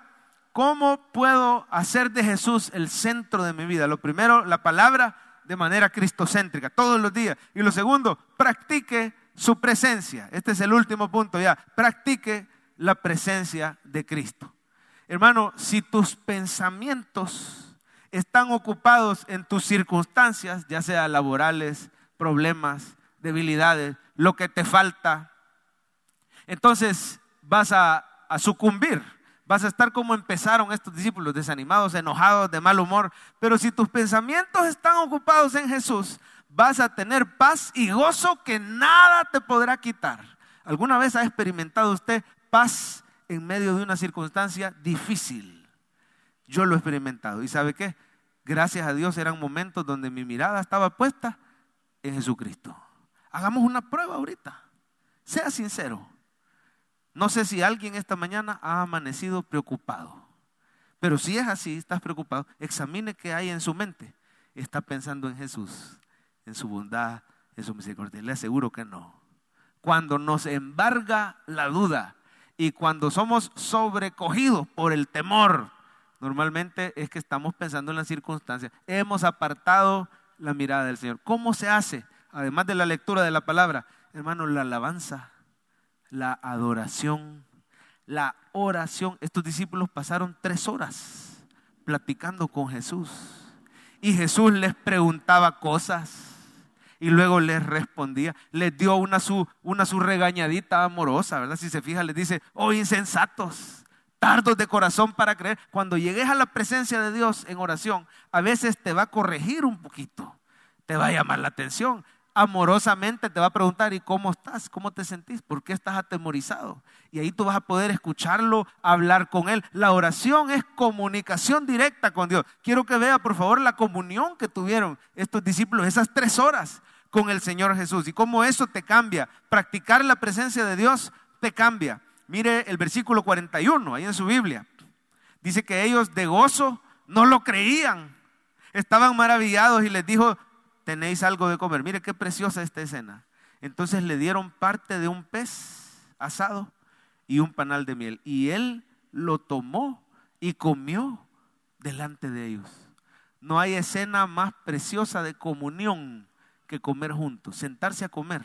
¿cómo puedo hacer de Jesús el centro de mi vida? Lo primero, la palabra de manera cristocéntrica, todos los días. Y lo segundo, practique su presencia. Este es el último punto ya. Practique la presencia de Cristo. Hermano, si tus pensamientos están ocupados en tus circunstancias, ya sea laborales, problemas, debilidades, lo que te falta, entonces vas a sucumbir. Vas a estar como empezaron estos discípulos, desanimados, enojados, de mal humor. Pero si tus pensamientos están ocupados en Jesús, vas a tener paz y gozo que nada te podrá quitar. ¿Alguna vez ha experimentado usted paz en medio de una circunstancia difícil? Yo lo he experimentado. ¿Y sabe qué? Gracias a Dios eran momentos donde mi mirada estaba puesta en Jesucristo. Hagamos una prueba ahorita. Sea sincero. No sé si alguien esta mañana ha amanecido preocupado, pero si es así, estás preocupado, examine qué hay en su mente. ¿Está pensando en Jesús, en su bondad, en su misericordia? Le aseguro que no. Cuando nos embarga la duda y cuando somos sobrecogidos por el temor, normalmente es que estamos pensando en las circunstancias. Hemos apartado la mirada del Señor. ¿Cómo se hace? Además de la lectura de la palabra, hermano, la alabanza, la adoración, la oración. Estos discípulos pasaron 3 horas platicando con Jesús. Y Jesús les preguntaba cosas y luego les respondía. Les dio una su regañadita amorosa, ¿verdad? Si se fija, les dice, oh insensatos, tardos de corazón para creer. Cuando llegues a la presencia de Dios en oración, a veces te va a corregir un poquito, te va a llamar la atención. Amorosamente te va a preguntar, ¿y cómo estás? ¿Cómo te sentís? ¿Por qué estás atemorizado? Y ahí tú vas a poder escucharlo, hablar con Él. La oración es comunicación directa con Dios. Quiero que vea, por favor, la comunión que tuvieron estos discípulos, esas 3 horas con el Señor Jesús. Y cómo eso te cambia. Practicar la presencia de Dios te cambia. Mire el versículo 41, ahí en su Biblia. Dice que ellos de gozo no lo creían. Estaban maravillados y les dijo, ¿tenéis algo de comer? Mire qué preciosa esta escena. Entonces le dieron parte de un pez asado y un panal de miel. Y él lo tomó y comió delante de ellos. No hay escena más preciosa de comunión que comer juntos. Sentarse a comer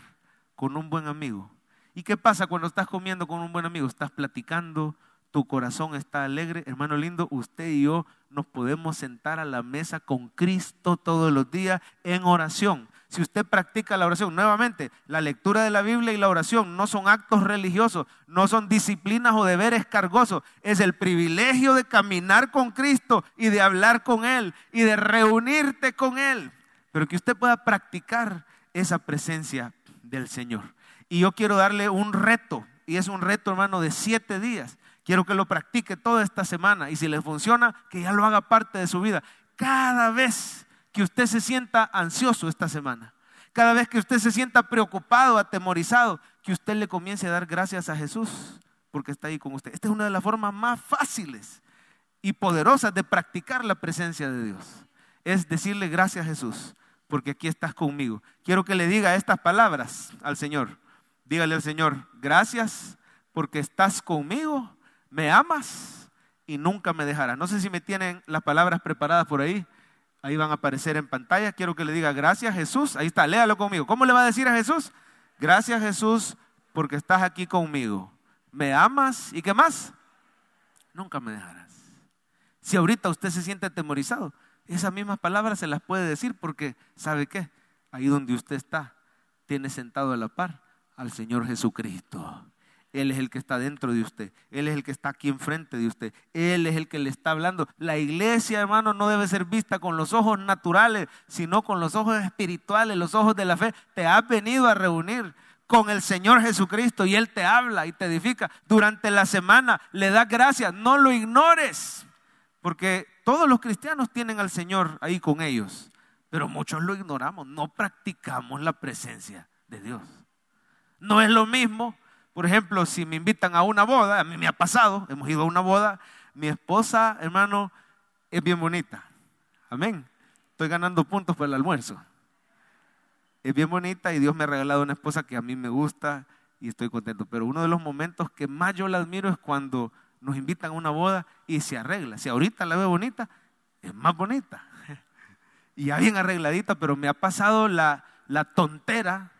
con un buen amigo. ¿Y qué pasa cuando estás comiendo con un buen amigo? Estás platicando, tu corazón está alegre. Hermano lindo, usted y yo nos podemos sentar a la mesa con Cristo todos los días en oración. Si usted practica la oración, nuevamente, la lectura de la Biblia y la oración no son actos religiosos, no son disciplinas o deberes cargosos. Es el privilegio de caminar con Cristo y de hablar con Él y de reunirte con Él. Pero que usted pueda practicar esa presencia del Señor. Y yo quiero darle un reto, y es un reto, hermano, de 7 días. Quiero que lo practique toda esta semana y si le funciona, que ya lo haga parte de su vida. Cada vez que usted se sienta ansioso esta semana, cada vez que usted se sienta preocupado, atemorizado, que usted le comience a dar gracias a Jesús porque está ahí con usted. Esta es una de las formas más fáciles y poderosas de practicar la presencia de Dios. Es decirle gracias a Jesús porque aquí estás conmigo. Quiero que le diga estas palabras al Señor. Dígale al Señor, gracias porque estás conmigo. Me amas y nunca me dejarás. No sé si me tienen las palabras preparadas por ahí. Ahí van a aparecer en pantalla. Quiero que le diga gracias Jesús. Ahí está, léalo conmigo. ¿Cómo le va a decir a Jesús? Gracias Jesús porque estás aquí conmigo. me amas y ¿qué más? Nunca me dejarás. Si ahorita usted se siente atemorizado, esas mismas palabras se las puede decir porque, ¿sabe qué? Ahí donde usted está, tiene sentado a la par al Señor Jesucristo. Él es el que está dentro de usted. Él es el que está aquí enfrente de usted. Él es el que le está hablando. La iglesia, hermano, no debe ser vista con los ojos naturales, sino con los ojos espirituales, los ojos de la fe. Te has venido a reunir con el Señor Jesucristo y Él te habla y te edifica. Durante la semana le das gracias. No lo ignores, porque todos los cristianos tienen al Señor ahí con ellos. Pero muchos lo ignoramos, no practicamos la presencia de Dios. No es lo mismo. Por ejemplo, si me invitan a una boda, a mí me ha pasado, hemos ido a una boda, mi esposa, hermano, es bien bonita. Amén. Estoy ganando puntos por el almuerzo. Es bien bonita y Dios me ha regalado una esposa que a mí me gusta y estoy contento. Pero uno de los momentos que más yo la admiro es cuando nos invitan a una boda y se arregla. Si ahorita la veo bonita, es más bonita. Y ya bien arregladita, pero me ha pasado la tontera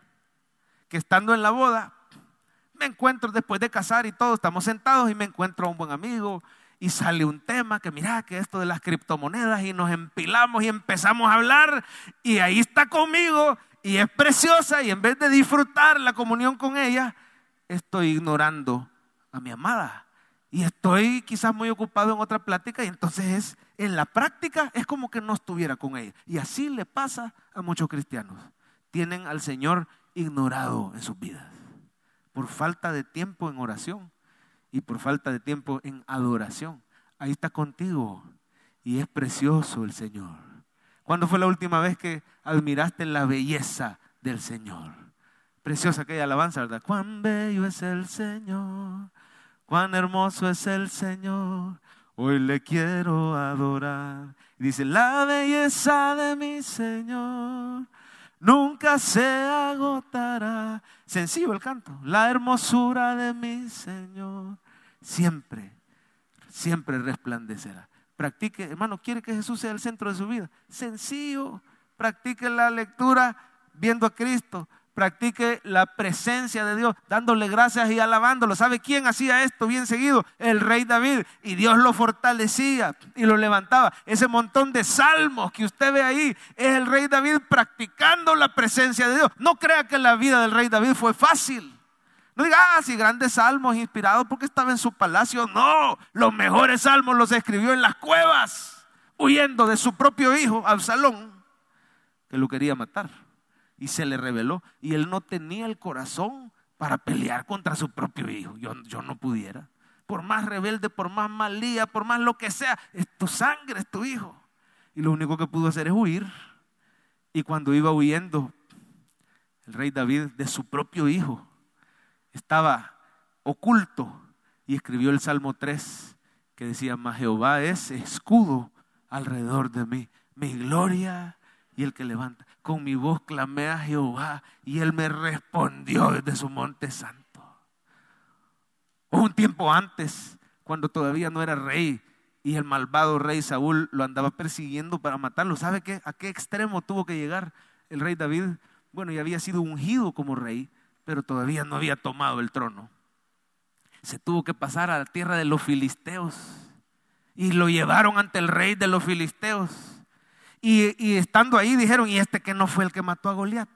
que estando en la boda, me encuentro después de casar y todos estamos sentados y me encuentro a un buen amigo y sale un tema que mira que esto de las criptomonedas y nos empilamos y empezamos a hablar y ahí está conmigo y es preciosa y en vez de disfrutar la comunión con ella, estoy ignorando a mi amada y estoy quizás muy ocupado en otra plática y entonces en la práctica es como que no estuviera con ella y así le pasa a muchos cristianos. Tienen al Señor ignorado en sus vidas. Por falta de tiempo en oración y por falta de tiempo en adoración. Ahí está contigo y es precioso el Señor. ¿Cuándo fue la última vez que admiraste la belleza del Señor? Preciosa aquella alabanza, ¿verdad? Cuán bello es el Señor, cuán hermoso es el Señor, hoy le quiero adorar. Dice, la belleza de mi Señor nunca se agotará. Sencillo el canto. La hermosura de mi Señor siempre, siempre resplandecerá. Practique, hermano, quiere que Jesús sea el centro de su vida. Sencillo. Practique la lectura viendo a Cristo. Practique la presencia de Dios, dándole gracias y alabándolo. ¿Sabe quién hacía esto bien seguido? El rey David. Y Dios lo fortalecía y lo levantaba. Ese montón de salmos que usted ve ahí es el rey David practicando la presencia de Dios. No crea que la vida del rey David fue fácil. No diga, sí, grandes salmos inspirados porque estaba en su palacio. No, los mejores salmos los escribió en las cuevas, huyendo de su propio hijo, Absalón, que lo quería matar. Y se le reveló. Y él no tenía el corazón para pelear contra su propio hijo. Yo no pudiera. Por más rebelde, por más malía, por más lo que sea. Es tu sangre, es tu hijo. Y lo único que pudo hacer es huir. Y cuando iba huyendo, el rey David de su propio hijo estaba oculto. Y escribió el Salmo 3 que decía, mas Jehová es escudo alrededor de mí, mi gloria y el que levanta. Con mi voz clamé a Jehová y Él me respondió desde su monte santo. Un tiempo antes, cuando todavía no era rey y el malvado rey Saúl lo andaba persiguiendo para matarlo. ¿Sabe qué? ¿A qué extremo tuvo que llegar el rey David? Bueno, ya había sido ungido como rey, pero todavía no había tomado el trono. Se tuvo que pasar a la tierra de los filisteos y lo llevaron ante el rey de los filisteos. Y estando ahí dijeron, y este que no fue el que mató a Goliat,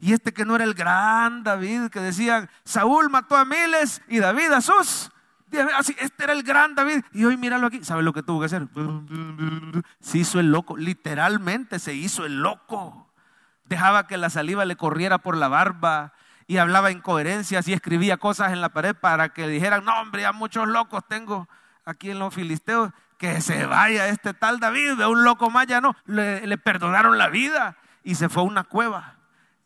y este que no era el gran David, que decían, Saúl mató a miles y David a sus. Este era el gran David, y hoy míralo aquí. ¿Sabe lo que tuvo que hacer? Se hizo el loco, literalmente se hizo el loco. Dejaba que la saliva le corriera por la barba, y hablaba incoherencias, y escribía cosas en la pared para que dijeran, no hombre, ya muchos locos tengo aquí en los filisteos. Que se vaya este tal David, de un loco más ya no. Le perdonaron la vida y se fue a una cueva.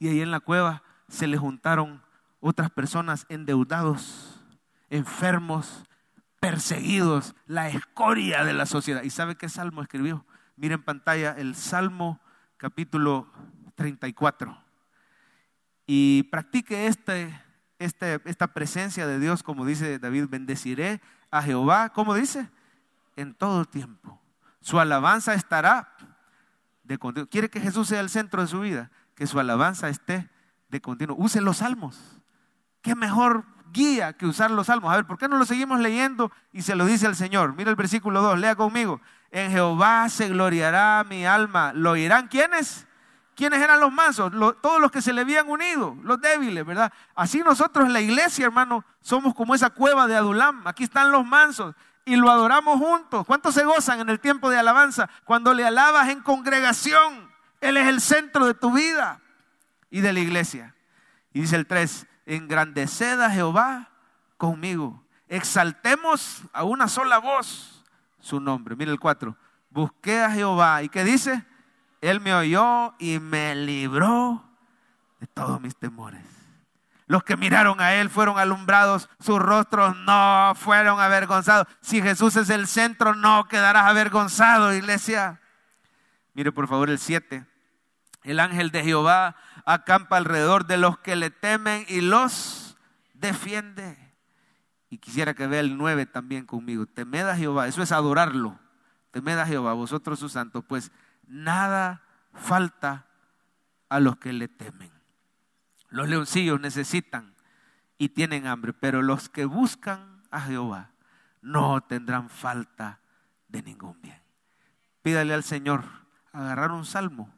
Y ahí en la cueva se le juntaron otras personas endeudados, enfermos, perseguidos, la escoria de la sociedad. ¿Y sabe qué salmo escribió? Mira en pantalla el Salmo capítulo 34. Y practique esta presencia de Dios, como dice David, bendeciré a Jehová, ¿cómo dice? En todo tiempo. Su alabanza estará de continuo. Quiere que Jesús sea el centro de su vida, que su alabanza esté de continuo. Use los salmos. Qué mejor guía que usar los salmos. A ver, ¿por qué no lo seguimos leyendo? Y se lo dice el Señor. Mira el versículo 2, lea conmigo. En Jehová se gloriará mi alma. ¿Lo oirán quiénes? ¿Quiénes eran los mansos? Todos los que se le habían unido, los débiles, ¿verdad? Así nosotros en la iglesia, hermano, somos como esa cueva de Adulam. Aquí están los mansos y lo adoramos juntos. ¿Cuántos se gozan en el tiempo de alabanza? Cuando le alabas en congregación, Él es el centro de tu vida y de la iglesia. Y dice el 3, engrandeced a Jehová conmigo, exaltemos a una sola voz su nombre. Mira el 4, busqué a Jehová, ¿y qué dice? Él me oyó y me libró de todos mis temores. Los que miraron a Él fueron alumbrados, sus rostros no fueron avergonzados. Si Jesús es el centro, no quedarás avergonzado, iglesia. Mire por favor el 7. El ángel de Jehová acampa alrededor de los que le temen y los defiende. Y quisiera que vea el 9 también conmigo. Temed a Jehová, eso es adorarlo. Temed a Jehová, vosotros sus santos, pues nada falta a los que le temen. Los leoncillos necesitan y tienen hambre, pero los que buscan a Jehová no tendrán falta de ningún bien. Pídale al Señor agarrar un salmo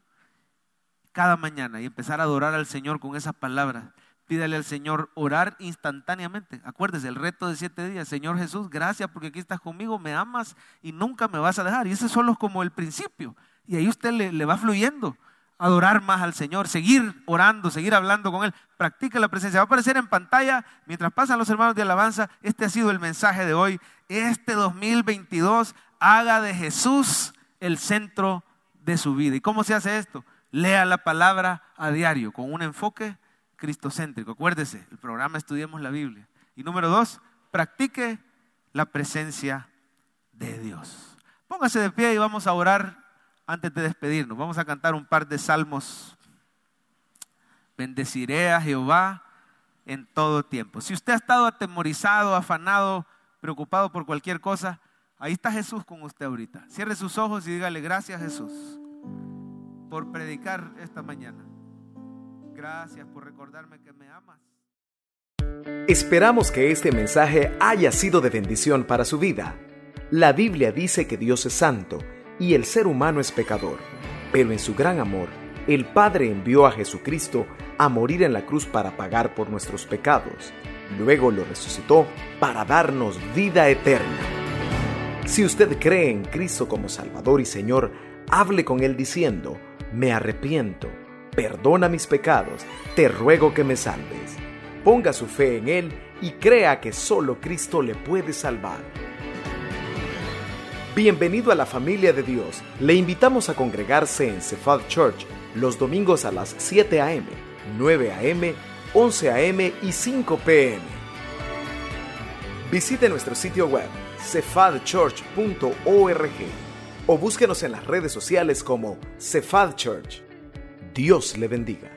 cada mañana y empezar a adorar al Señor con esas palabras. Pídale al Señor orar instantáneamente. Acuérdese, el reto de 7 días. Señor Jesús, gracias porque aquí estás conmigo, me amas y nunca me vas a dejar. Y ese solo es como el principio. Y ahí usted le va fluyendo, adorar más al Señor, seguir orando, seguir hablando con Él. Practique la presencia. Va a aparecer en pantalla, mientras pasan los hermanos de alabanza, este ha sido el mensaje de hoy. Este 2022 haga de Jesús el centro de su vida. ¿Y cómo se hace esto? Lea la palabra a diario, con un enfoque cristocéntrico. Acuérdese, el programa Estudiemos la Biblia. Y número 2, practique la presencia de Dios. Póngase de pie y vamos a orar. Antes de despedirnos, vamos a cantar un par de salmos. Bendeciré a Jehová en todo tiempo. Si usted ha estado atemorizado, afanado, preocupado por cualquier cosa, ahí está Jesús con usted ahorita. Cierre sus ojos y dígale gracias, Jesús, por predicar esta mañana. Gracias por recordarme que me amas. Esperamos que este mensaje haya sido de bendición para su vida. La Biblia dice que Dios es santo y el ser humano es pecador, pero en su gran amor, el Padre envió a Jesucristo a morir en la cruz para pagar por nuestros pecados. Luego lo resucitó para darnos vida eterna. Si usted cree en Cristo como Salvador y Señor, hable con Él diciendo, me arrepiento, perdona mis pecados, te ruego que me salves. Ponga su fe en Él y crea que solo Cristo le puede salvar. Bienvenido a la familia de Dios. Le invitamos a congregarse en CEFAL Church los domingos a las 7 a.m., 9 a.m., 11 a.m. y 5 p.m. Visite nuestro sitio web cefalchurch.org o búsquenos en las redes sociales como CEFAL Church. Dios le bendiga.